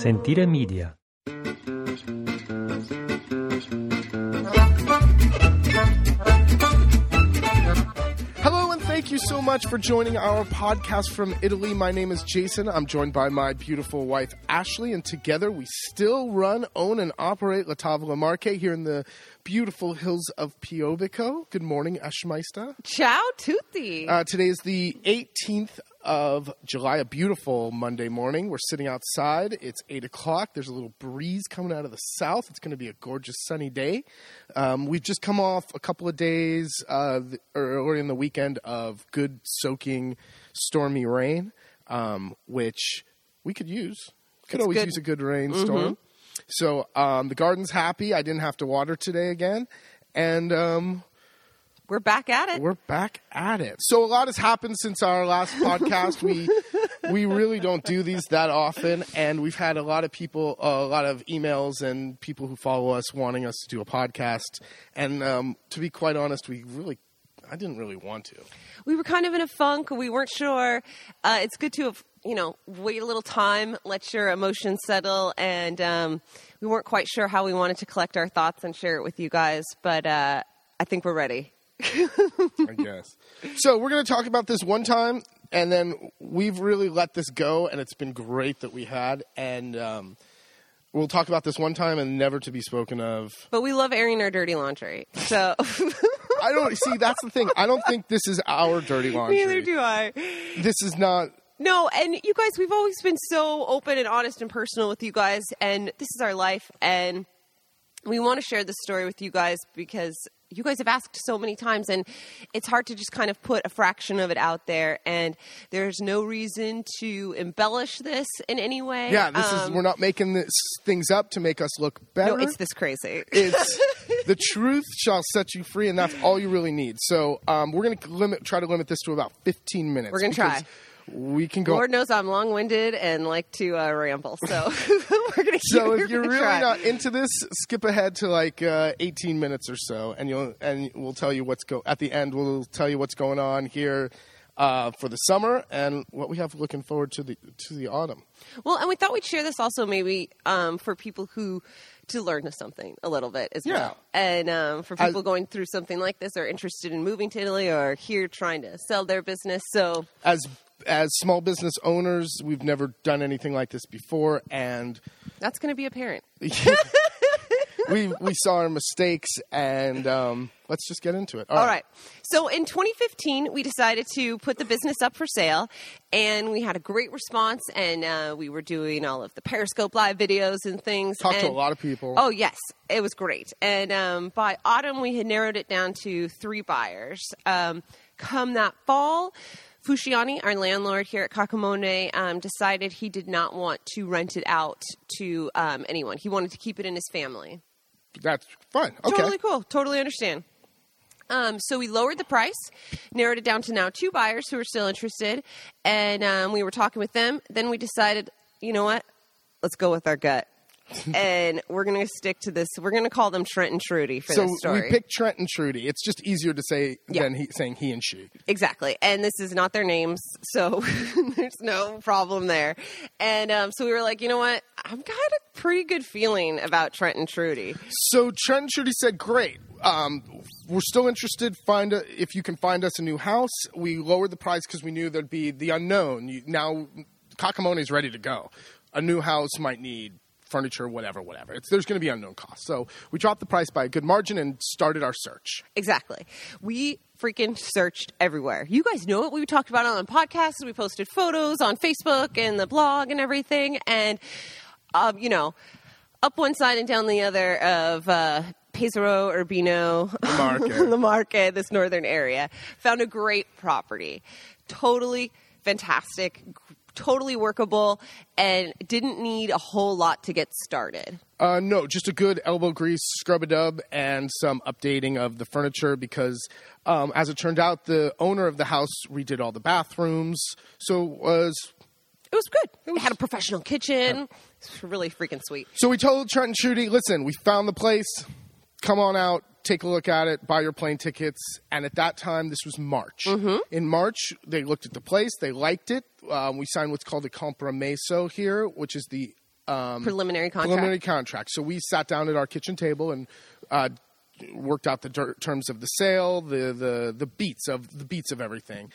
Sentire Media. Hello and thank you so much for joining our podcast from Italy. My name is Jason. I'm joined by my beautiful wife Ashley, and together we still run, own, and operate La Tavola Marche here in the beautiful hills of Piovico. Good morning, Ashmeister. Ciao tutti. Today is the 18th of July, a beautiful Monday morning. We're sitting outside. It's 8 o'clock. There's a little breeze coming out of the south. It's going to be a gorgeous sunny day. We've just come off a couple of days early in the weekend of good, soaking, stormy rain, which we could use. Use a good rainstorm. Mm-hmm. So the garden's happy. I didn't have to water today again. And we're back at it. So a lot has happened since our last podcast. We really don't do these that often. And we've had a lot of people, a lot of emails and people who follow us wanting us to do a podcast. And to be quite honest, I didn't really want to. We were kind of in a funk. We weren't sure. It's good to have, wait a little time, let your emotions settle. And we weren't quite sure how we wanted to collect our thoughts and share it with you guys. But I think we're ready. I guess. So we're going to talk about this one time, and then we've really let this go, and it's been great that we had. And we'll talk about this one time and never to be spoken of. But we love airing our dirty laundry. So I don't see. That's the thing. I don't think this is our dirty laundry. Neither do I. This is not. No, and you guys, we've always been so open and honest and personal with you guys, and this is our life, and we want to share this story with you guys because you guys have asked so many times, and it's hard to just kind of put a fraction of it out there, and there's no reason to embellish this in any way. Yeah, this is, we're not making things up to make us look better. No, it's this crazy. It's the truth shall set you free, and that's all you really need. So we're going to try to limit this to about 15 minutes. We're going to try. We can go. Lord knows I'm long-winded and like to ramble, so we're going to. So if you're really not into this, skip ahead to 18 minutes or so, and we'll tell you at the end. We'll tell you what's going on here for the summer and what we have looking forward to the autumn. Well, and we thought we'd share this also maybe for people who. To learn something a little bit as well. And for people going through something like this or interested in moving to Italy or here trying to sell their business. So as small business owners, we've never done anything like this before. And that's going to be apparent. We saw our mistakes, and let's just get into it. All right. So in 2015, we decided to put the business up for sale, and we had a great response, and we were doing all of the Periscope Live videos and things. Talked to a lot of people. Oh, yes. It was great. And by autumn, we had narrowed it down to 3 buyers. Come that fall, Fuciani, our landlord here at Caccamone, decided he did not want to rent it out to anyone. He wanted to keep it in his family. That's fine. Okay. Totally cool. Totally understand. So we lowered the price, narrowed it down to now 2 buyers who are still interested, and we were talking with them. Then we decided, you know what? Let's go with our gut. And we're going to stick to this. We're going to call them Trent and Trudy for this story. So we picked Trent and Trudy. It's just easier to say than saying he and she. Exactly. And this is not their names, so there's no problem there. And so we were like, you know what? I've got a pretty good feeling about Trent and Trudy. So Trent and Trudy said, great. We're still interested. If you can find us a new house. We lowered the price because we knew there'd be the unknown. Now Caccamone is ready to go. A new house might need furniture, whatever. There's going to be unknown costs. So we dropped the price by a good margin and started our search. Exactly. We freaking searched everywhere. You guys know it. We talked about it on podcasts. We posted photos on Facebook and the blog and everything. And, up one side and down the other of Pesaro, Urbino, La Marche, this northern area. Found a great property. Totally fantastic, totally workable, and didn't need a whole lot to get started. No, just a good elbow grease, scrub-a-dub, and some updating of the furniture because, as it turned out, the owner of the house redid all the bathrooms. So it was good. It had a professional kitchen. Yeah. It's really freaking sweet. So we told Trent and Trudy, listen, we found the place. Come on out. Take a look at it, buy your plane tickets. And at that time, this was March. Mm-hmm. In March, they looked at the place. They liked it. We signed what's called a compromesso here, which is the preliminary contract. So we sat down at our kitchen table and worked out the terms of the sale, the beats of everything.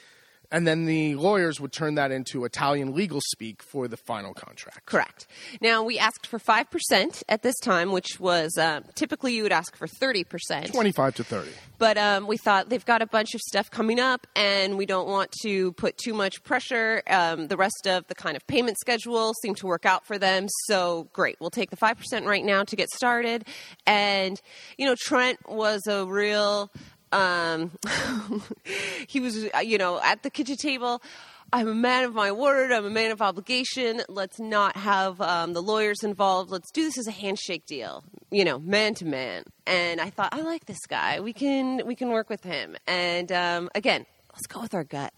And then the lawyers would turn that into Italian legal speak for the final contract. Correct. Now, we asked for 5% at this time, which was typically you would ask for 30%. 25 to 30. But we thought they've got a bunch of stuff coming up, and we don't want to put too much pressure. The rest of the kind of payment schedule seemed to work out for them. So, great. We'll take the 5% right now to get started. And, you know, Trent was a real... he was, you know, at the kitchen table, I'm a man of my word. I'm a man of obligation. Let's not have the lawyers involved. Let's do this as a handshake deal, you know, man to man. And I thought, I like this guy. We can work with him. And again, let's go with our gut.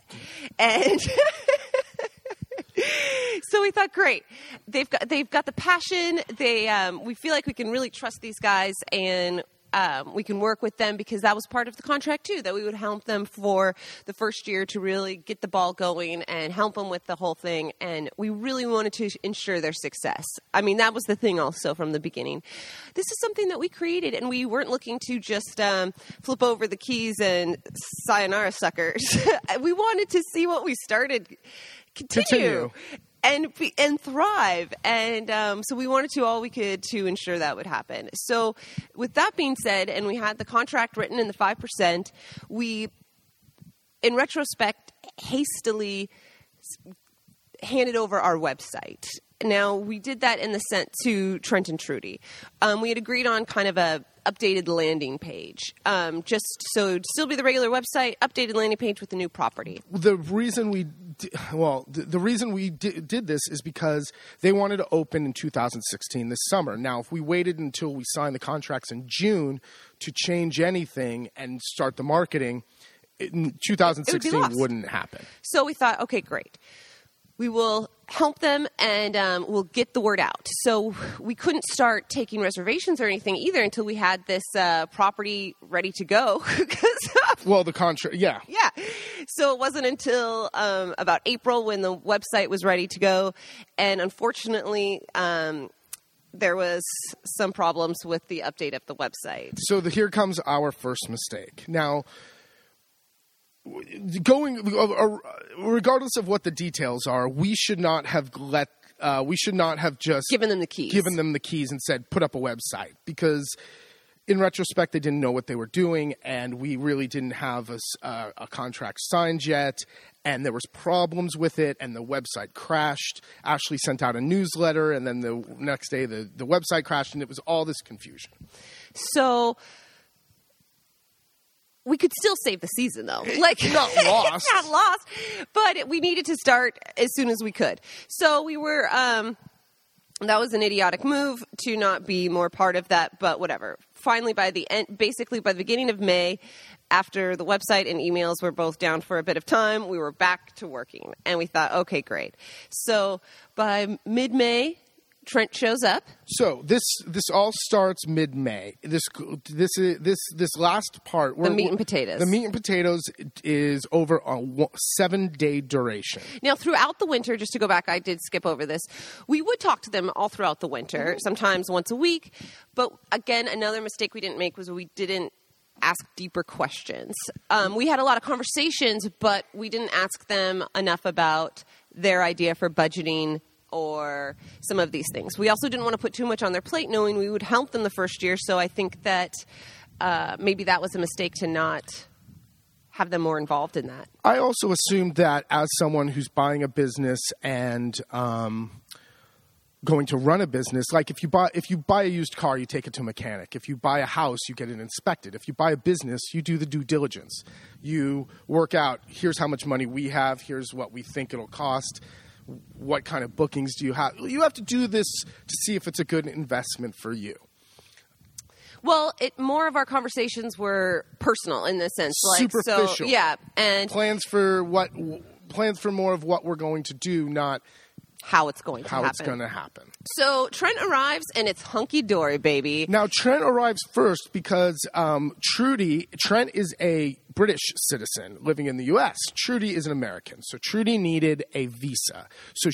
And so we thought, great. They've got the passion. They we feel like we can really trust these guys, and we can work with them, because that was part of the contract too, that we would help them for the first year to really get the ball going and help them with the whole thing. And we really wanted to ensure their success. I mean, that was the thing also from the beginning. This is something that we created, and we weren't looking to just flip over the keys and sayonara suckers. We wanted to see what we started continue. And thrive. And so we wanted to all we could to ensure that would happen. So with that being said, and we had the contract written in the 5%, we, in retrospect, hastily handed over our website. Now, we did that in the sense to Trent and Trudy. We had agreed on kind of a updated landing page, just so it'd still be the regular website, updated landing page with the new property. The reason we did this is because they wanted to open in 2016 this summer. Now, if we waited until we signed the contracts in June to change anything and start the marketing, in 2016 wouldn't happen. So we thought, okay, great. We will help them, and we'll get the word out. So we couldn't start taking reservations or anything either until we had this property ready to go. Well, the contract, yeah. Yeah. So it wasn't until about April when the website was ready to go. And unfortunately, there was some problems with the update of the website. So here comes our first mistake. Now... regardless of what the details are, we should not have just given them the keys and said, put up a website, because in retrospect, they didn't know what they were doing, and we really didn't have a contract signed yet, and there was problems with it, and the website crashed. Ashley sent out a newsletter, and then the next day the website crashed, and it was all this confusion. So... we could still save the season, though. Like, not lost. Not lost. But we needed to start as soon as we could. So we were... that was an idiotic move to not be more part of that, but whatever. Finally, by the end, basically by the beginning of May, after the website and emails were both down for a bit of time, we were back to working. And we thought, okay, great. So by mid-May... Trent shows up. So this all starts mid-May. This last part. The meat and potatoes. The meat and potatoes is over a 7-day duration. Now, throughout the winter, just to go back, I did skip over this. We would talk to them all throughout the winter, sometimes once a week. But again, another mistake we didn't make was we didn't ask deeper questions. We had a lot of conversations, but we didn't ask them enough about their idea for budgeting or some of these things. We also didn't want to put too much on their plate, knowing we would help them the first year. So I think that maybe that was a mistake to not have them more involved in that. I also assumed that as someone who's buying a business and going to run a business, like if you buy a used car, you take it to a mechanic. If you buy a house, you get it inspected. If you buy a business, you do the due diligence. You work out, here's how much money we have, here's what we think it'll cost. What kind of bookings do you have? You have to do this to see if it's a good investment for you. Well, more of our conversations were personal in this sense. Like, superficial. So, yeah. And plans for more of what we're going to do, not how it's going to happen. So Trent arrives, and it's hunky-dory, baby. Now, Trent arrives first because Trent is a British citizen living in the U.S. Trudy is an American, so Trudy needed a visa. So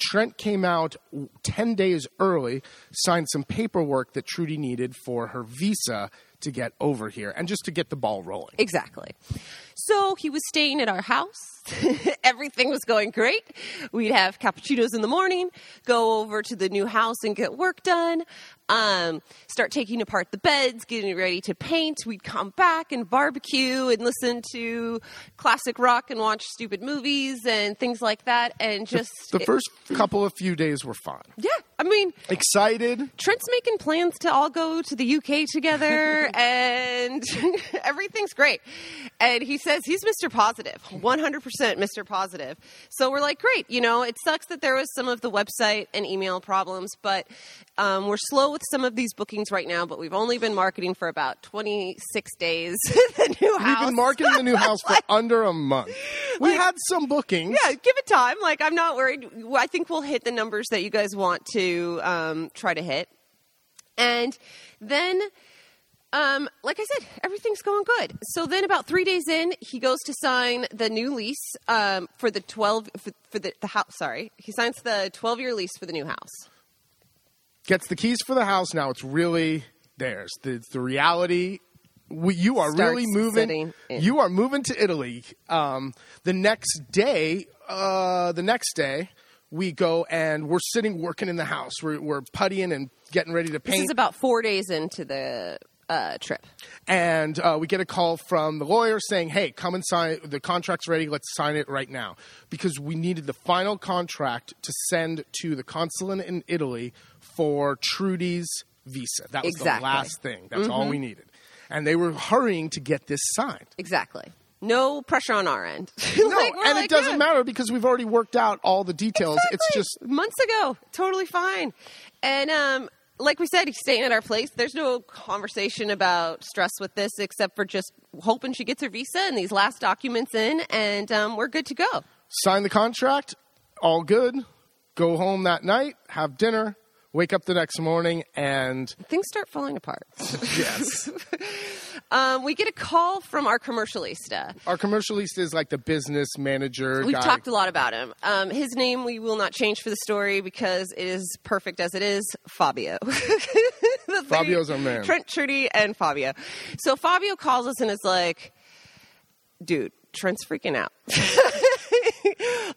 Trent came out 10 days early, signed some paperwork that Trudy needed for her visa to get over here and just to get the ball rolling. Exactly. So he was staying at our house. Everything was going great. We'd have cappuccinos in the morning, go over to the new house and get work done. Start taking apart the beds, getting ready to paint. We'd come back and barbecue and listen to classic rock and watch stupid movies and things like that. And just the first couple of few days were fun. Yeah. I mean, excited. Trent's making plans to all go to the UK together and everything's great. And he says he's Mr. Positive, 100% Mr. Positive. So we're like, great. You know, it sucks that there was some of the website and email problems, but we're slow with some of these bookings right now, but we've only been marketing for about 26 days the new house. We've been marketing the new house for under a month. We had some bookings. Yeah, give it time. Like, I'm not worried. I think we'll hit the numbers that you guys want to try to hit. And then, like I said, everything's going good. So then about 3 days in, he goes to sign the new lease for the 12 for the house. Sorry. He signs the 12-year lease for the new house. Gets the keys for the house. Now it's really theirs. The reality, you are really moving. You are moving to Italy. The next day, we go and we're sitting working in the house. We're puttying and getting ready to paint. This is about 4 days into the trip. And we get a call from the lawyer saying, hey, come and sign. The contract's ready. Let's sign it right now. Because we needed the final contract to send to the consulate in Italy for Trudy's visa. That was the last thing. That's all we needed. And they were hurrying to get this signed. Exactly. No pressure on our end. It doesn't matter because we've already worked out all the details. Exactly. It's just months ago. Totally fine. And like we said, he's staying at our place. There's no conversation about stress with this except for just hoping she gets her visa and these last documents in, and we're good to go. Sign the contract. All good. Go home that night. Have dinner. Wake up the next morning and things start falling apart. Yes. We get a call from our commercialista. Our commercialista is like the business manager. We've talked a lot about him. His name we will not change for the story because it is perfect as it is, Fabio. Fabio's our man. Trent, Trudy, and Fabio. So Fabio calls us and is like, dude, Trent's freaking out.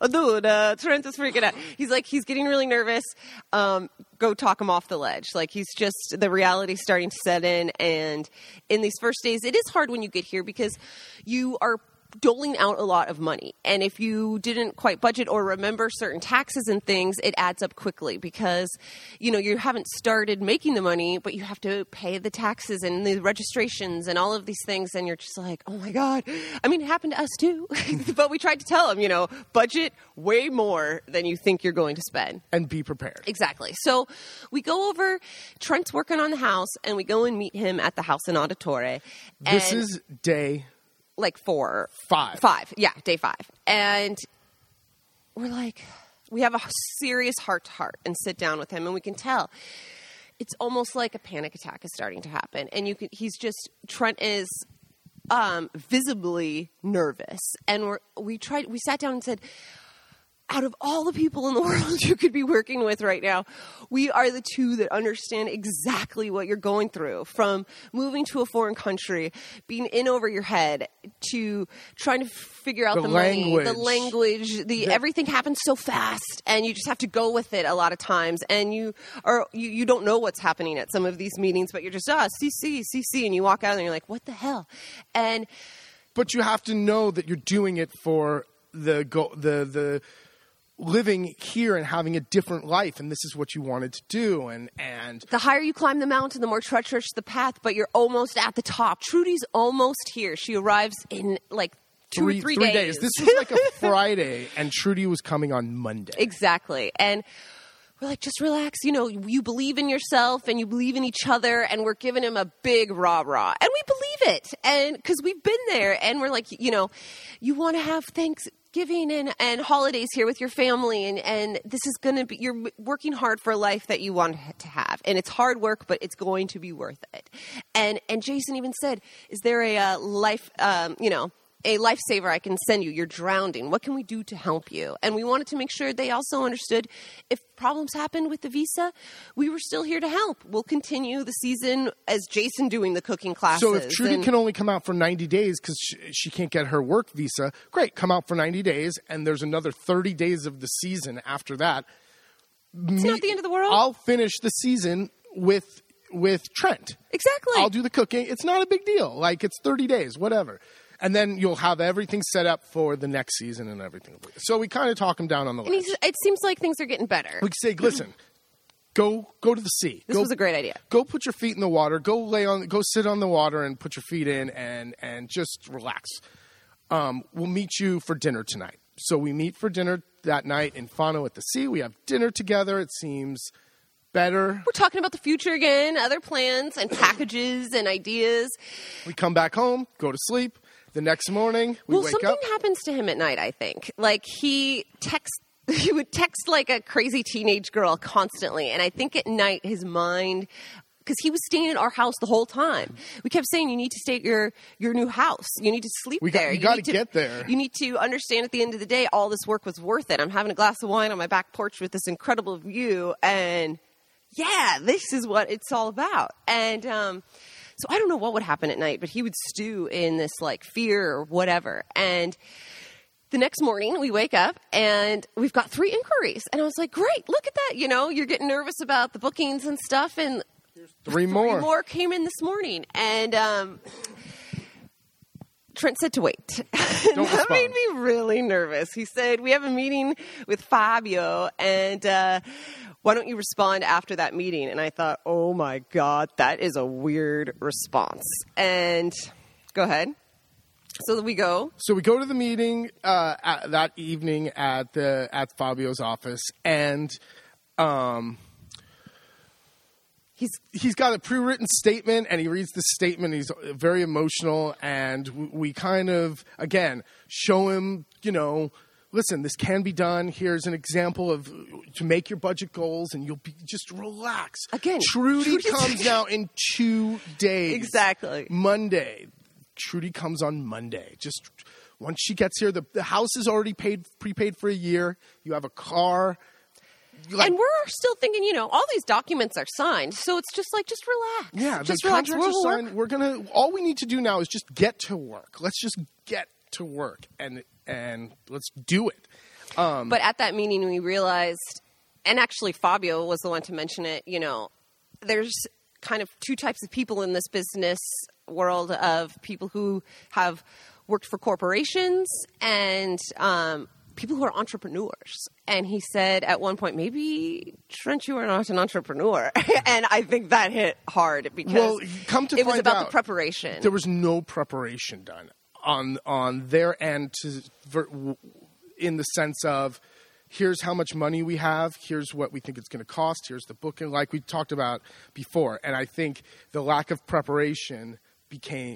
Dude, Trent is freaking out. He's like, he's getting really nervous. Go talk him off the ledge. Like, he's just, the reality's starting to set in. And in these first days, it is hard when you get here because you are doling out a lot of money. And if you didn't quite budget or remember certain taxes and things, it adds up quickly because, you know, you haven't started making the money, but you have to pay the taxes and the registrations and all of these things. And you're just like, oh my God. I mean, it happened to us too. But we tried to tell them, you know, budget way more than you think you're going to spend. And be prepared. Exactly. So we go over, Trent's working on the house, and we go and meet him at the house in Auditore. This is day like four. Five. Yeah, day five. And we're like, we have a serious heart-to-heart and sit down with him, and we can tell. It's almost like a panic attack is starting to happen. And you can, he's just, Trent is visibly nervous. And we sat down and said, out of all the people in the world you could be working with right now, we are the two that understand exactly what you're going through, from moving to a foreign country, being in over your head, to trying to figure out the language. Money, the language, everything happens so fast, and you just have to go with it a lot of times, and you don't know what's happening at some of these meetings, but you're just, CC, and you walk out, and you're like, what the hell? But you have to know that you're doing it for the living here and having a different life, and this is what you wanted to do, and the higher you climb the mountain, the more treacherous the path, but you're almost at the top. Trudy's almost here. She arrives in like three or three days. This was like a Friday, and Trudy was coming on Monday. Exactly. And we're like, just relax. You know, you believe in yourself and you believe in each other, and we're giving him a big rah-rah. And we believe it, and because we've been there, and we're like, you know, you want to have Thanksgiving and holidays here with your family, and this is going to be, you're working hard for a life that you want to have, and it's hard work, but it's going to be worth it. And Jason even said, is there a lifesaver I can send you? You're drowning. What can we do to help you? And we wanted to make sure they also understood if problems happened with the visa, we were still here to help. We'll continue the season as Jason doing the cooking classes. So if Trudy can only come out for 90 days because she can't get her work visa, great, come out for 90 days, and there's another 30 days of the season after that. It's not the end of the world. I'll finish the season with Trent. Exactly. I'll do the cooking. It's not a big deal. Like, it's 30 days, whatever. And then you'll have everything set up for the next season and everything. So we kind of talk him down on the ledge. It seems like things are getting better. We say, listen, go to the sea. This was a great idea. Go put your feet in the water. Go sit on the water and put your feet in and just relax. We'll meet you for dinner tonight. So we meet for dinner that night in Fano at the sea. We have dinner together. It seems better. We're talking about the future again, other plans and packages and ideas. We come back home, go to sleep. The next morning, we wake up. Well, something happens to him at night, I think. Like, he would text like a crazy teenage girl constantly. And I think at night his mind, because he was staying at our house the whole time. We kept saying, you need to stay at your new house. You need to sleep there. You got to get there. You need to understand at the end of the day, all this work was worth it. I'm having a glass of wine on my back porch with this incredible view. And, yeah, this is what it's all about. And so I don't know what would happen at night, but he would stew in this, like, fear or whatever. And the next morning we wake up and we've got 3 inquiries. And I was like, great, look at that. You know, you're getting nervous about the bookings and stuff. And three more came in this morning. And Trent said to wait. That made me really nervous. He said, we have a meeting with Fabio and why don't you respond after that meeting? And I thought, oh, my God, that is a weird response. And go ahead. So we go. So we go to the meeting that evening at Fabio's office, and he's got a pre-written statement, and he reads the statement. He's very emotional, and we kind of, again, show him, you know, listen, this can be done. Here's an example of to make your budget goals, and you'll be just relax. Again, Trudy comes now in 2 days. Exactly. Monday. Trudy comes on Monday. Just once she gets here, the house is already prepaid for a year. You have a car. Like, and we're still thinking, you know, all these documents are signed, so it's just like, just relax. Yeah, just relax. Contracts are signed. All we need to do now is just get to work. Let's just get to work and let's do it. But at that meeting we realized, and actually Fabio was the one to mention it, you know, there's kind of 2 types of people in this business world of people who have worked for corporations and people who are entrepreneurs. And he said at one point, maybe, Trent, you are not an entrepreneur. And I think that hit hard because it was about the preparation. There was no preparation done on their end in the sense of here's how much money we have, here's what we think it's going to cost, here's the booking, like we talked about before. And I think the lack of preparation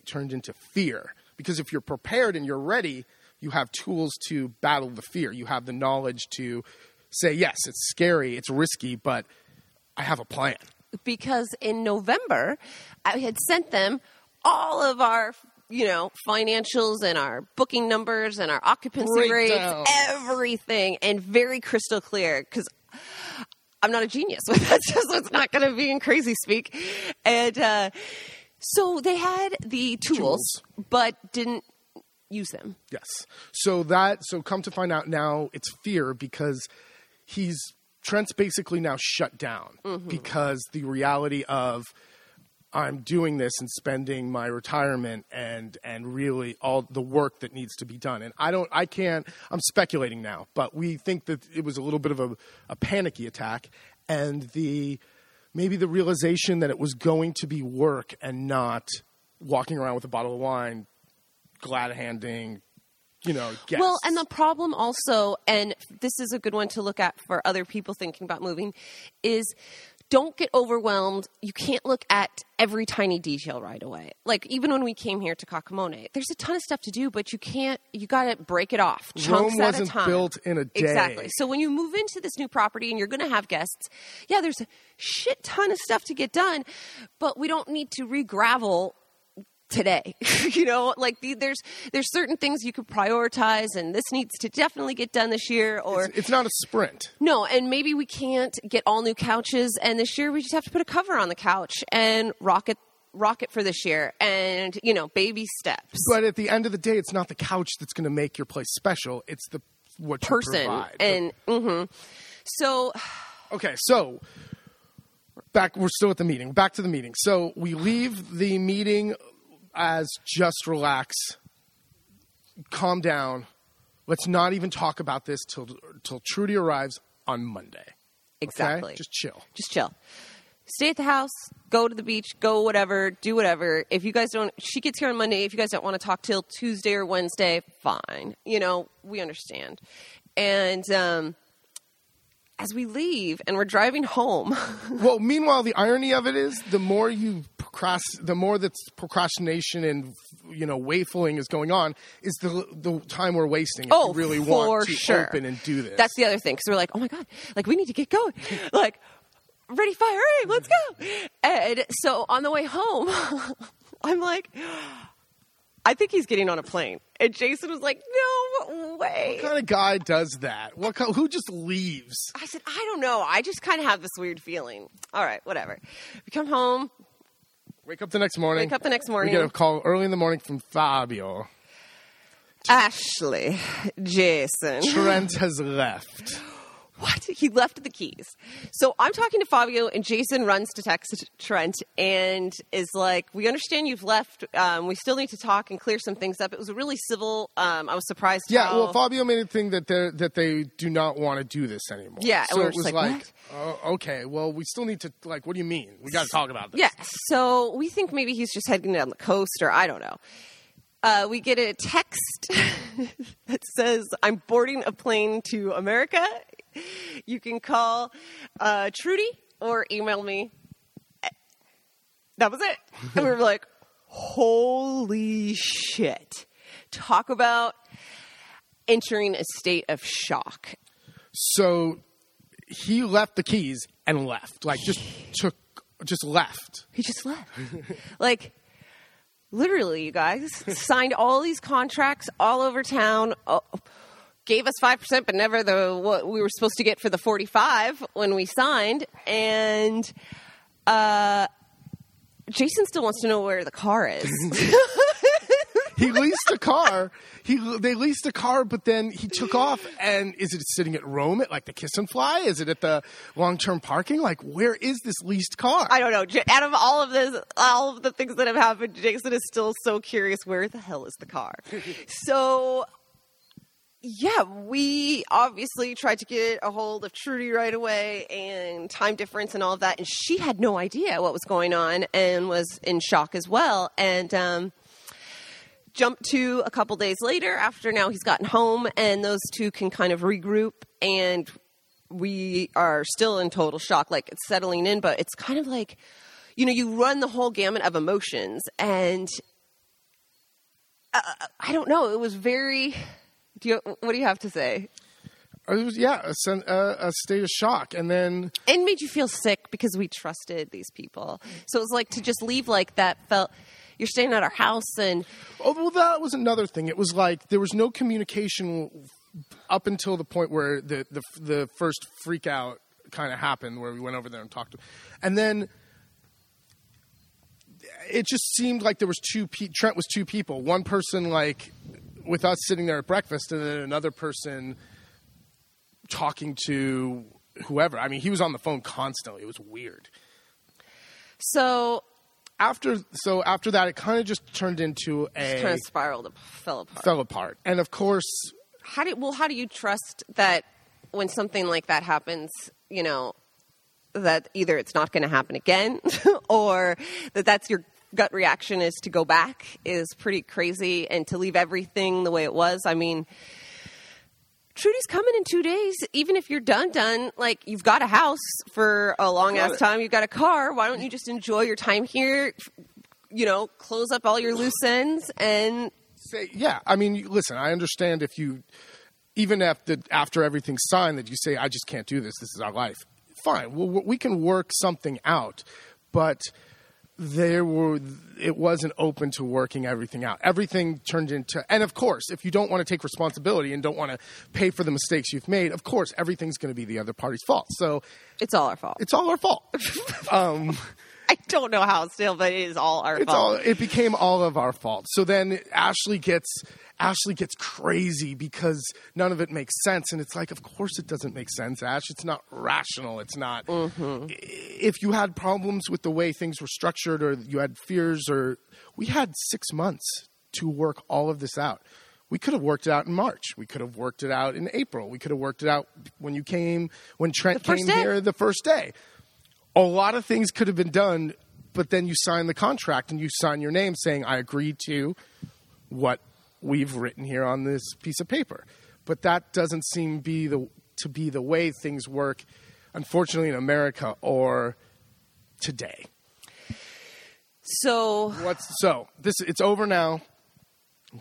turned into fear, because if you're prepared and you're ready, you have tools to battle the fear. You have the knowledge to say, yes, it's scary, it's risky, but I have a plan. Because in November, I had sent them all of our financials and our booking numbers and our occupancy rates, everything, and very crystal clear, because I'm not a genius. That's just what's not going to be in crazy speak. And so they had the tools, but didn't use them. Yes. So come to find out now it's fear, because Trent's basically now shut down, mm-hmm. because the reality of I'm doing this and spending my retirement and really all the work that needs to be done. And I'm speculating now, but we think that it was a little bit of a panicky attack, and maybe the realization that it was going to be work and not walking around with a bottle of wine, glad-handing, guests. Well, and the problem also, and this is a good one to look at for other people thinking about moving, is Don't get overwhelmed. You can't look at every tiny detail right away. Like, even when we came here to Caccamone, there's a ton of stuff to do, but you can't, you got to break it off. Chunks at a time. Rome wasn't built in a day. Exactly. So when you move into this new property and you're going to have guests, yeah, there's a shit ton of stuff to get done, but we don't need to re-gravel today. You know, like there's certain things you could prioritize, and this needs to definitely get done this year. Or it's not a sprint. No, and maybe we can't get all new couches, and this year we just have to put a cover on the couch and rock it for this year, and baby steps. But at the end of the day, it's not the couch that's going to make your place special. It's the what person you provide. And so okay, so. We're still at the meeting. Back to the meeting. So we leave the meeting as just relax, calm down. Let's not even talk about this till Trudy arrives on Monday. Exactly. Okay? Just chill. Stay at the house, go to the beach, go whatever, do whatever. If you guys don't, she gets here on Monday. If you guys don't want to talk till Tuesday or Wednesday, fine. We understand. And, as we leave and we're driving home. Well, meanwhile, the irony of it is the more you the more that procrastination and, waffling is going on is the time we're wasting. If you really want to open and do this. That's the other thing. Cause we're like, oh my God, we need to get going. Like ready, fire, all right, let's go. And so on the way home, I'm like, I think he's getting on a plane. And Jason was like, no way. What kind of guy does that? Who just leaves? I said, I don't know. I just kind of have this weird feeling. All right, whatever. We come home. Wake up the next morning. We get a call early in the morning from Fabio. Ashley, Jason. Trent has left. What? He left the keys. So I'm talking to Fabio, and Jason runs to text Trent and is like, we understand you've left. We still need to talk and clear some things up. It was really civil. I was surprised. Yeah, well, Fabio made a thing that they do not want to do this anymore. Yeah. So it was okay, well, we still need to, what do you mean? We got to talk about this. Yeah. So we think maybe he's just heading down the coast, or I don't know. We get a text that says, I'm boarding a plane to America. You can call Trudy or email me. That was it. And we were like, holy shit. Talk about entering a state of shock. So he left the keys and left. Just left. He just left. Literally, you guys, signed all these contracts all over town. Oh, gave us 5%, but never what we were supposed to get for the 45 when we signed. And Jason still wants to know where the car is. He leased a car. They leased a car, but then he took off. And is it sitting at Rome at the Kiss and Fly? Is it at the long-term parking? Where is this leased car? I don't know. Out of all of this, all of the things that have happened, Jason is still so curious. Where the hell is the car? So. Yeah, we obviously tried to get a hold of Trudy right away, and time difference and all of that. And she had no idea what was going on and was in shock as well. And jumped to a couple days later after now he's gotten home, and those two can kind of regroup. And we are still in total shock. It's settling in, but it's kind of you run the whole gamut of emotions. And I don't know. It was very... what do you have to say? It was, a state of shock. And then... And made you feel sick because we trusted these people. So it was to just leave that felt... You're staying at our house and... Oh, well, that was another thing. It was there was no communication up until the point where the first freak out kind of happened, where we went over there and talked to... And then... It just seemed like there was Trent was two people. One person, with us sitting there at breakfast, and then another person talking to whoever. I mean, he was on the phone constantly. It was weird. So after that, it kind of just turned into kind of spiraled, fell apart. And of course, how do you trust that when something like that happens, that either it's not going to happen again or that's your gut reaction is to go back is pretty crazy, and to leave everything the way it was. I mean, Trudy's coming in 2 days. Even if you're done, like, you've got a house for a long-ass time. You've got a car. Why don't you just enjoy your time here, you know, close up all your loose ends and... Say, yeah, I mean, listen, I understand if you... Even after everything's signed that you say, I just can't do this. This is our life. Fine. Well, we can work something out. But... it wasn't open to working everything out. Everything turned into, and of course, if you don't want to take responsibility and don't want to pay for the mistakes you've made, of course, everything's going to be the other party's fault. So it's all our fault. It's all our fault. I don't know how still, but it is all our fault. It became all of our fault. So then Ashley gets crazy because none of it makes sense. And it's like, of course it doesn't make sense, Ash. It's not rational. It's not. Mm-hmm. If you had problems with the way things were structured or you had fears or we had 6 months to work all of this out. We could have worked it out in March. We could have worked it out in April. We could have worked it out when you came, when Trent came here the first day. A lot of things could have been done, but then you sign the contract and you sign your name saying, I agree to what we've written here on this piece of paper. But that doesn't seem to be the way things work, unfortunately, in America or today. So this it's over now.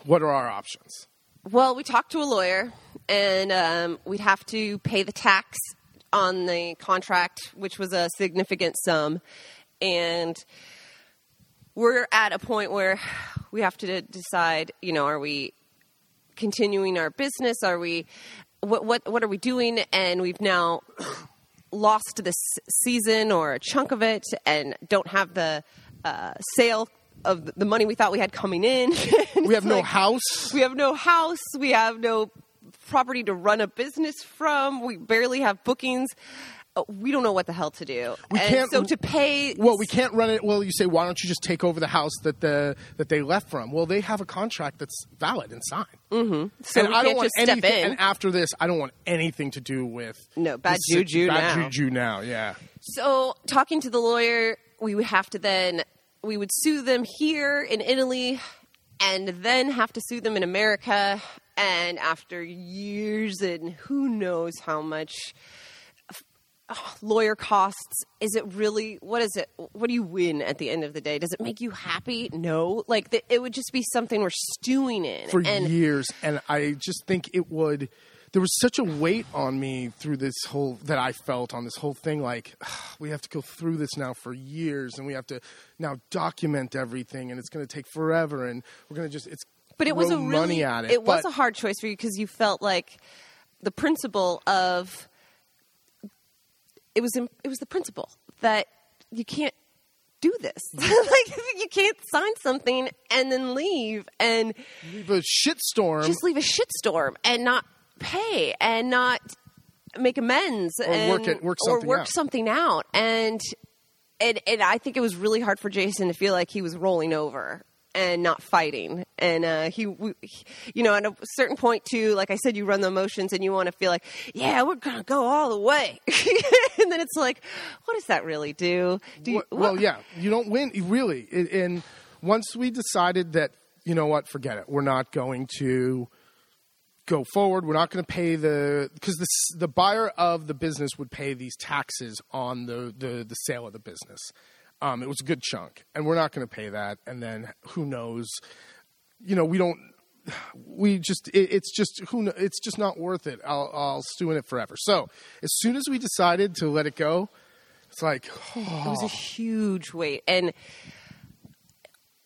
What are our options? Well, we talked to a lawyer and we'd have to pay the tax on the contract, which was a significant sum. And we're at a point where we have to decide, you know, are we continuing our business? Are we, what are we doing? And we've now lost this season or a chunk of it and don't have the sale of the money we thought we had coming in. We have no house. We have no house. We have no property to run a business from. We barely have bookings. We don't know what the hell to do. We can't run it. Well, you say, why don't you just take over the house that they left from? Well, they have a contract that's valid and signed. Mm-hmm. So and we I can't don't want just anything, step in. And after this, I don't want anything to do with bad juju now. Yeah. So talking to the lawyer, we would sue them here in Italy, and then have to sue them in America. And after years and who knows how much lawyer costs, what do you win at the end of the day? Does it make you happy? No. Like it would just be something we're stewing in. For years. And I just think there was such a weight on me through this that I felt on this whole thing. Like we have to go through this now for years and we have to now document everything and it's going to take forever and we're going to just, But it was a really, it was a hard choice for you because you felt like the principle of it was the principle that you can't do this. Like you can't sign something and then leave and leave a shitstorm. Just leave a shitstorm and not pay and not make amends or work something out. And I think it was really hard for Jason to feel like he was rolling over and not fighting. And he, you know, at a certain point too, like I said, you run the emotions and you want to feel like, yeah, we're going to go all the way. And then it's like, what does that really do? Well, yeah, you don't win really. And once we decided that, you know what, forget it. We're not going to go forward. We're not going to pay because the buyer of the business would pay these taxes on the sale of the business. It was a good chunk, and we're not going to pay that. And then who knows? You know, it's just not worth it. I'll stew in it forever. So as soon as we decided to let it go, it's like, it was a huge weight. And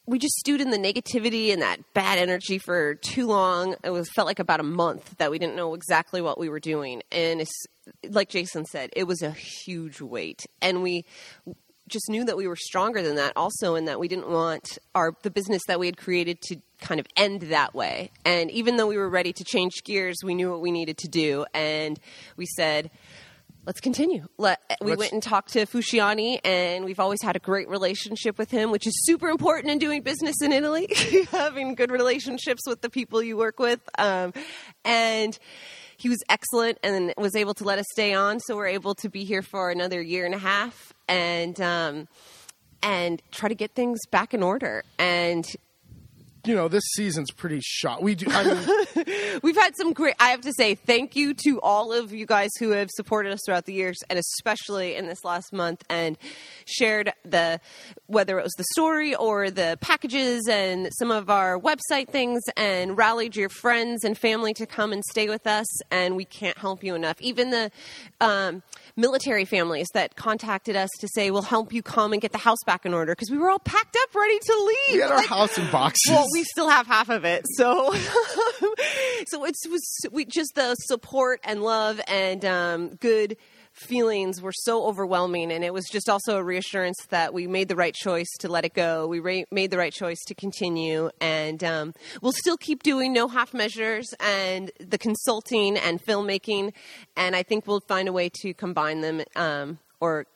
we just stewed in the negativity and that bad energy for too long. It felt like about a month that we didn't know exactly what we were doing. And it's, like Jason said, it was a huge weight. And we just knew that we were stronger than that also, and that we didn't want the business that we had created to kind of end that way. And even though we were ready to change gears, we knew what we needed to do. And we said, let's continue. We went and talked to Fuciani, and we've always had a great relationship with him, which is super important in doing business in Italy, having good relationships with the people you work with. And he was excellent and was able to let us stay on. So we're able to be here for another year and a half and try to get things back in order. And you know, this season's pretty shot. We do. I mean, we've had some great. I have to say thank you to all of you guys who have supported us throughout the years, and especially in this last month, and shared the, whether it was the story or the packages and some of our website things, and rallied your friends and family to come and stay with us. And we can't help you enough. Even the military families that contacted us to say, we'll help you come and get the house back in order, because we were all packed up, ready to leave. We had our house in boxes. Well, we still have half of it. So just the support and love and good feelings were so overwhelming. And it was just also a reassurance that we made the right choice to let it go. We made the right choice to continue. And we'll still keep doing no half measures and the consulting and filmmaking. And I think we'll find a way to combine them or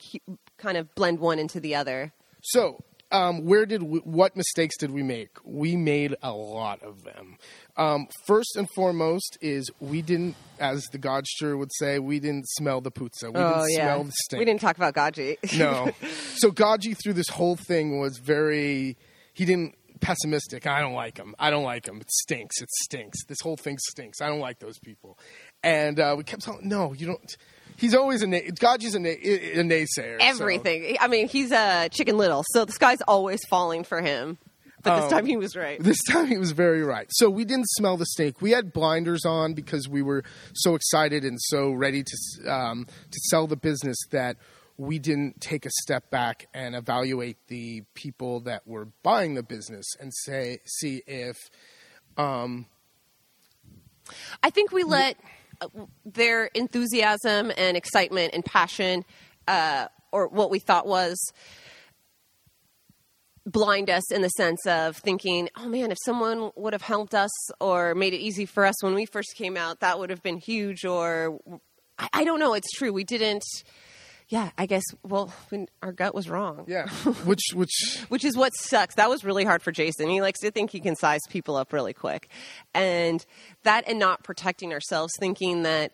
kind of blend one into the other. So what mistakes did we make? We made a lot of them. First and foremost is we didn't, as the Godster would say, we didn't smell the puzza. We didn't smell the stink. We didn't talk about Gaggi. No. So Gaggi through this whole thing was pessimistic. I don't like him. It stinks. This whole thing stinks. I don't like those people. And we kept telling, no, you don't. He's always Gaggi's a naysayer. Everything. So. I mean, he's a Chicken Little, so the sky's always falling for him. But this time he was right. This time he was very right. So we didn't smell the stink. We had blinders on because we were so excited and so ready to sell the business that we didn't take a step back and evaluate the people that were buying the business and see if. I think we let their enthusiasm and excitement and passion, or what we thought was, blind us in the sense of thinking, oh man, if someone would have helped us or made it easy for us when we first came out, that would have been huge. Or I don't know. It's true. We didn't. Yeah, I guess. Well, our gut was wrong. Yeah, which is what sucks. That was really hard for Jason. He likes to think he can size people up really quick, and not protecting ourselves, thinking that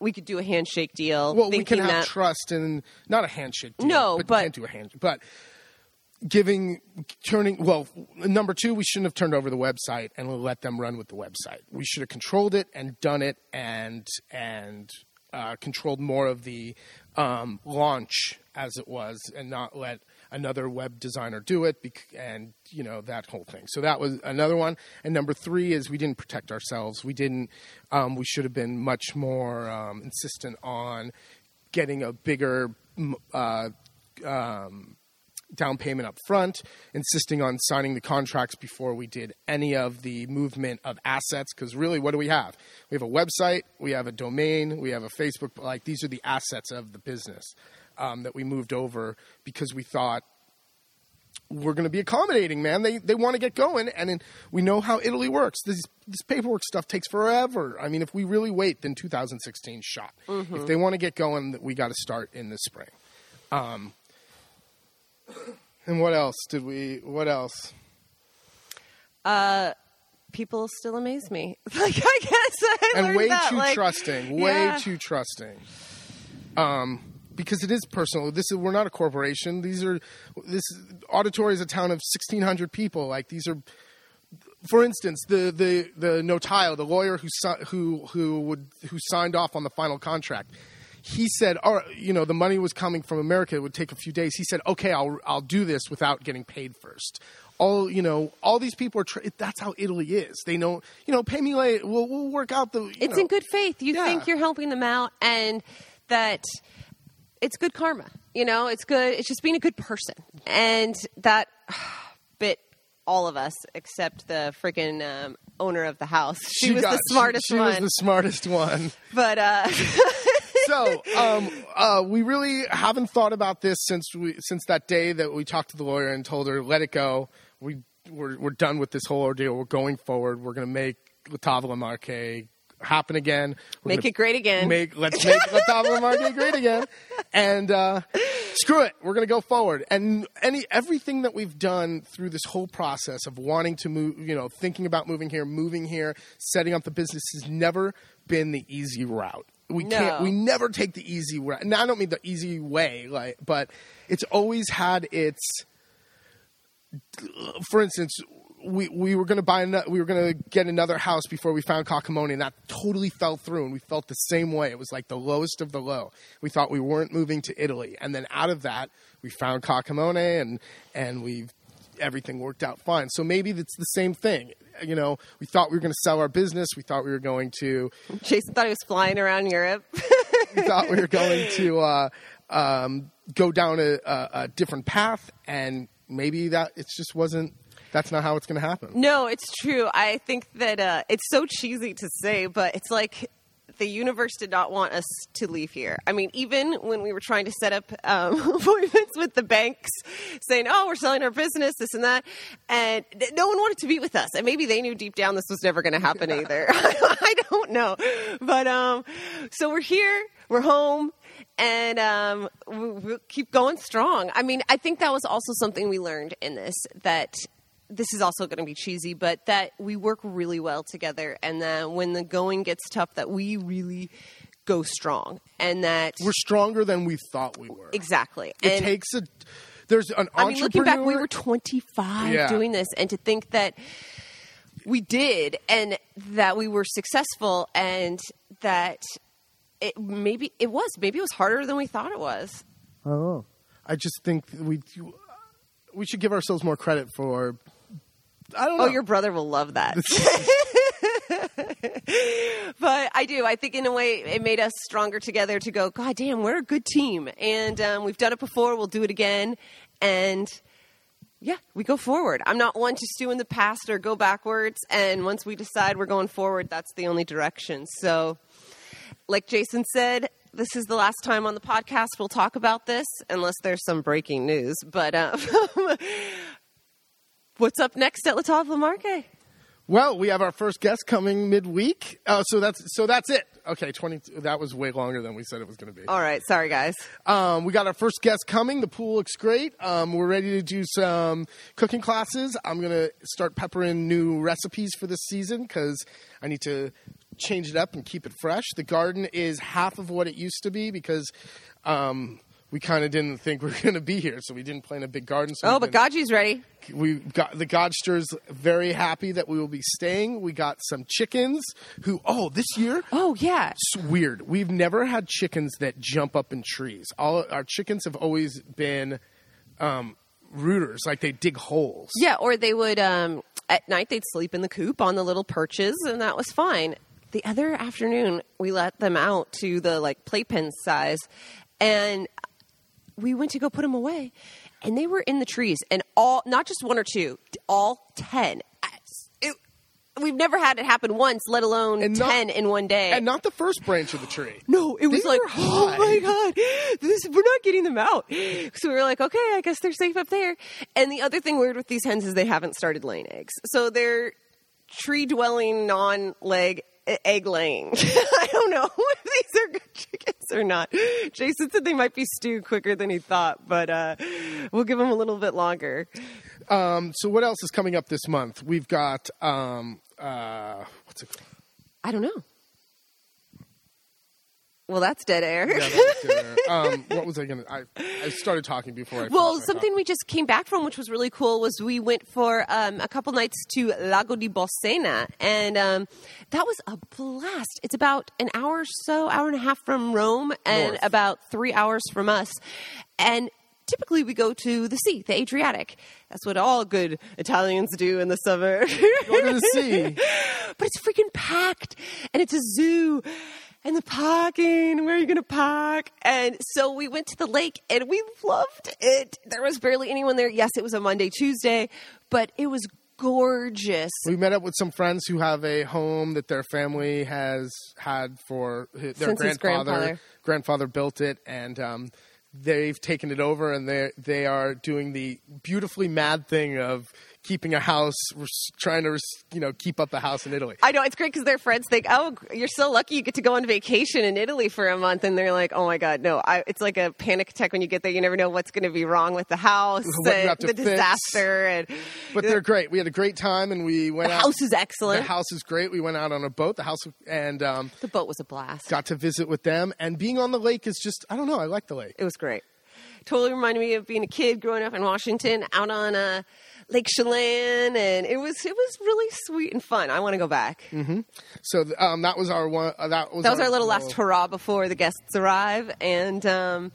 we could do a handshake deal. Well, we can have trust and not a handshake deal. No, but can't do a handshake. But number two, we shouldn't have turned over the website and let them run with the website. We should have controlled it and done it and controlled more of the launch as it was, and not let another web designer do it, and, you know, that whole thing. So that was another one. And number three is we didn't protect ourselves. We didn't – we should have been much more insistent on getting a bigger down payment up front, insisting on signing the contracts before we did any of the movement of assets. Because really, what do we have? We have a website, we have a domain, we have a Facebook. Like, these are the assets of the business that we moved over because we thought we're going to be accommodating, man. They want to get going. And then we know how Italy works. This paperwork stuff takes forever. I mean, if we really wait, then 2016 shot. Mm-hmm. If they want to get going, we got to start in the spring. And what else? People still amaze me. Like, I guess I learned that. And way too trusting. Because it is personal. We're not a corporation. Auditore is a town of 1,600 people. Like, these are, for instance, the notaio, the lawyer who signed off on the final contract. He said, "All right, you know, the money was coming from America. It would take a few days." He said, "Okay, I'll do this without getting paid first." All these people are. That's how Italy is. They know, you know, pay me later. We'll work out the. It's in good faith. You think you're helping them out, and that it's good karma. You know, it's good. It's just being a good person, and that bit all of us except the freaking owner of the house. She was the smartest one. But. So we really haven't thought about this since that day that we talked to the lawyer and told her, let it go. We're done with this whole ordeal. We're going forward. We're going to make La Tavola Marche happen again. Make it great again. Let's make La Tavola Marche great again. And screw it. We're going to go forward. And everything that we've done through this whole process of wanting to move, you know, thinking about moving here, setting up the business has never been the easy route. We never take the easy way. And I don't mean the easy way, like, but it's always had its, for instance, we were going to get another house before we found Caccamone, and that totally fell through, and we felt the same way. It was like the lowest of the low. We thought we weren't moving to Italy. And then out of that, we found Caccamone, and everything worked out fine. So maybe it's the same thing. You know, we thought we were going to sell our business. We thought we were going to... Jason thought he was flying around Europe. We thought we were going to go down a different path, and maybe that it just wasn't... That's not how it's going to happen. No, it's true. I think that it's so cheesy to say, but it's like the universe did not want us to leave here. I mean, even when we were trying to set up appointments with the banks saying, oh, we're selling our business, this and that, and no one wanted to meet with us. And maybe they knew deep down this was never going to happen either. I don't know. But so we're here. We're home. And we'll keep going strong. I mean, I think that was also something we learned in this, that this is also going to be cheesy, but that we work really well together, and that when the going gets tough, that we really go strong, and that we're stronger than we thought we were. Exactly. There's an entrepreneur. I mean, looking back, we were 25 doing this, and to think that we did, and that we were successful, and that maybe it was harder than we thought it was. Oh, I just think we should give ourselves more credit for. I don't know. Oh, your brother will love that. But I do. I think in a way it made us stronger together to go, God damn, we're a good team. And we've done it before. We'll do it again. And yeah, we go forward. I'm not one to stew in the past or go backwards. And once we decide we're going forward, that's the only direction. So like Jason said, this is the last time on the podcast we'll talk about this, unless there's some breaking news. But what's up next at La Tavola Marche? Well, we have our first guest coming midweek. So that's it. Okay, that was way longer than we said it was going to be. All right, sorry guys. We got our first guest coming. The pool looks great. We're ready to do some cooking classes. I'm going to start peppering new recipes for this season because I need to change it up and keep it fresh. The garden is half of what it used to be because we kind of didn't think we were going to be here, so we didn't plan a big garden. So but Godji's ready. We got the Godsters very happy that we will be staying. We got some chickens this year. Oh, yeah. It's weird. We've never had chickens that jump up in trees. All our chickens have always been rooters, like they dig holes. Yeah, or they would, at night, they'd sleep in the coop on the little perches, and that was fine. The other afternoon, we let them out to the like playpen size, and we went to go put them away, and they were in the trees, and not just one or two, all 10. We've never had it happen once, let alone 10 in one day. And not the first branch of the tree. No, it was like, oh my God, we're not getting them out. So we were like, okay, I guess they're safe up there. And the other thing weird with these hens is they haven't started laying eggs. So they're tree-dwelling, non-leg egg laying. I don't know if these are good chickens or not. Jason said they might be stewed quicker than he thought, but we'll give them a little bit longer. So what else is coming up this month? We've got what's it called? I don't know. Well, that's dead air. Yeah, that's dead air. What was I going to... I started talking before I... Well, something we just came back from, which was really cool, was we went for a couple nights to Lago di Bolsena. And that was a blast. It's about an hour or so, hour and a half from Rome and north. About 3 hours from us. And typically we go to the sea, the Adriatic. That's what all good Italians do in the summer. Go to the sea. But it's freaking packed. And it's a zoo. And the parking, where are you going to park? And so we went to the lake and we loved it. There was barely anyone there. Yes, it was a Monday, Tuesday, but it was gorgeous. We met up with some friends who have a home that their family has had for their grandfather. Grandfather built it, and they've taken it over, and they are doing the beautifully mad thing of keeping a house, trying to keep up a house in Italy. I know, it's great because their friends think, oh, you're so lucky you get to go on vacation in Italy for a month, and they're like, oh my God, no. It's like a panic attack when you get there. You never know what's going to be wrong with the house, and the disaster. But they're great. We had a great time, and we went out. The house is excellent. The house is great. We went out on a boat. The house, and the boat was a blast. Got to visit with them, and being on the lake is just, I don't know, I like the lake. It was great. totally reminded me of being a kid growing up in Washington, out on Lake Chelan, and it was really sweet and fun. I want to go back. Mm-hmm. So that was our one. That was our little last hurrah before the guests arrive, and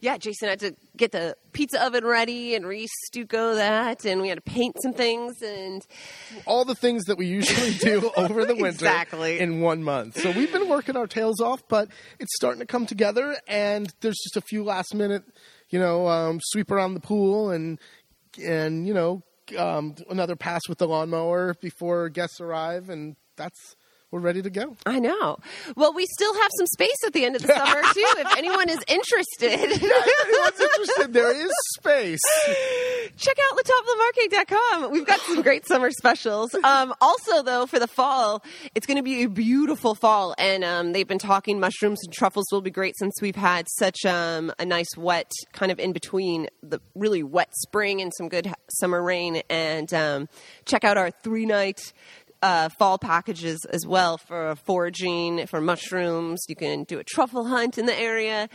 yeah, Jason had to get the pizza oven ready and re-stucco that, and we had to paint some things and all the things that we usually do over the winter exactly. in 1 month. So we've been working our tails off, but it's starting to come together, and there's just a few last minute, sweep around the pool and another pass with the lawnmower before guests arrive, and that's. We're ready to go. I know. Well, we still have some space at the end of the summer, too, if anyone is interested. Yeah, if anyone's interested, there is space. Check out LaTavolaMarche.com. We've got some great summer specials. Also, though, for the fall, it's going to be a beautiful fall. And they've been talking mushrooms and truffles will be great since we've had such a nice wet kind of in between the really wet spring and some good summer rain. And check out our 3-night fall packages as well for foraging, for mushrooms. You can do a truffle hunt in the area.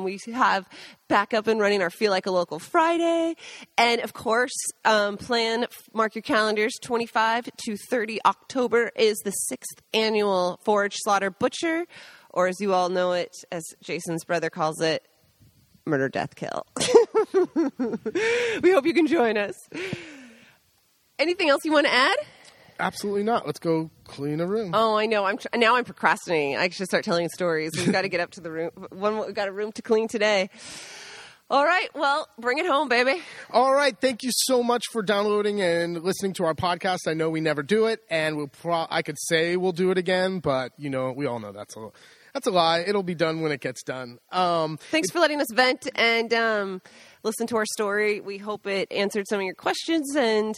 We have back up and running our Feel Like a Local Friday. And, of course, mark your calendars, 25 to 30 October is the 6th annual Forage Slaughter Butcher, or as you all know it, as Jason's brother calls it, Murder, Death, Kill. We hope you can join us. Anything else you want to add? Absolutely not. Let's go clean a room. Oh, I know. Now I'm procrastinating. I should start telling stories. We've got to get up to the room. We've got a room to clean today. All right. Well, bring it home, baby. All right. Thank you so much for downloading and listening to our podcast. I know we never do it, and I could say we'll do it again, but we all know that's a lie. It'll be done when it gets done. Thanks for letting us vent and listen to our story. We hope it answered some of your questions, and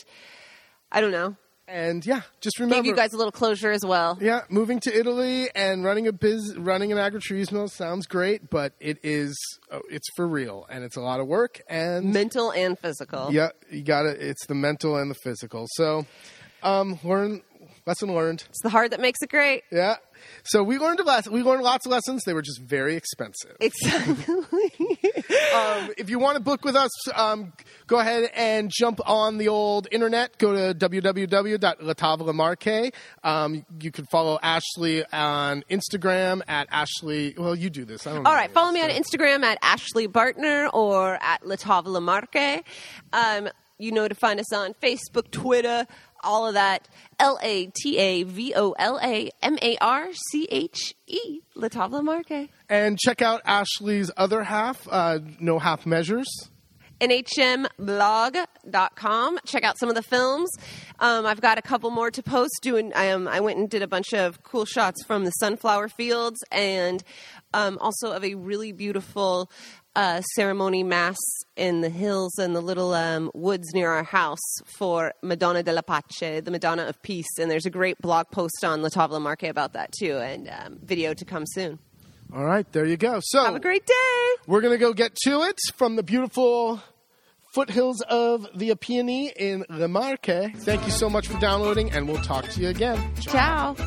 I don't know. And yeah, just remember. Gave you guys a little closure as well. Yeah, moving to Italy and running an agriturismo sounds great, but it's for real, and it's a lot of work and mental and physical. Yeah, you got it. It's the mental and the physical. So, lesson learned. It's the hard that makes it great. Yeah. So we learned lots of lessons. They were just very expensive. Exactly. If you want to book with us, go ahead and jump on the old internet. Go to www.LaTavolaMarche. You can follow Ashley on Instagram at Ashley. Well, you do this. I don't know. All right. Follow me on Instagram at Ashley Bartner or at LaTavolaMarche. To find us on Facebook, Twitter, all of that. LaTavolaMarche, La Tavola Marche. And check out Ashley's other half, No Half Measures. NHMBlog.com. Check out some of the films. I've got a couple more to post. I went and did a bunch of cool shots from the sunflower fields and also of a really beautiful ceremony mass in the hills and the little woods near our house for Madonna della Pace, the Madonna of Peace. And there's a great blog post on La Tavola Marche about that too, and video to come soon. All right, there you go. So have a great day. We're going to go get to it from the beautiful foothills of the Apennine in Le Marche. Thank you so much for downloading, and we'll talk to you again. Ciao. Ciao.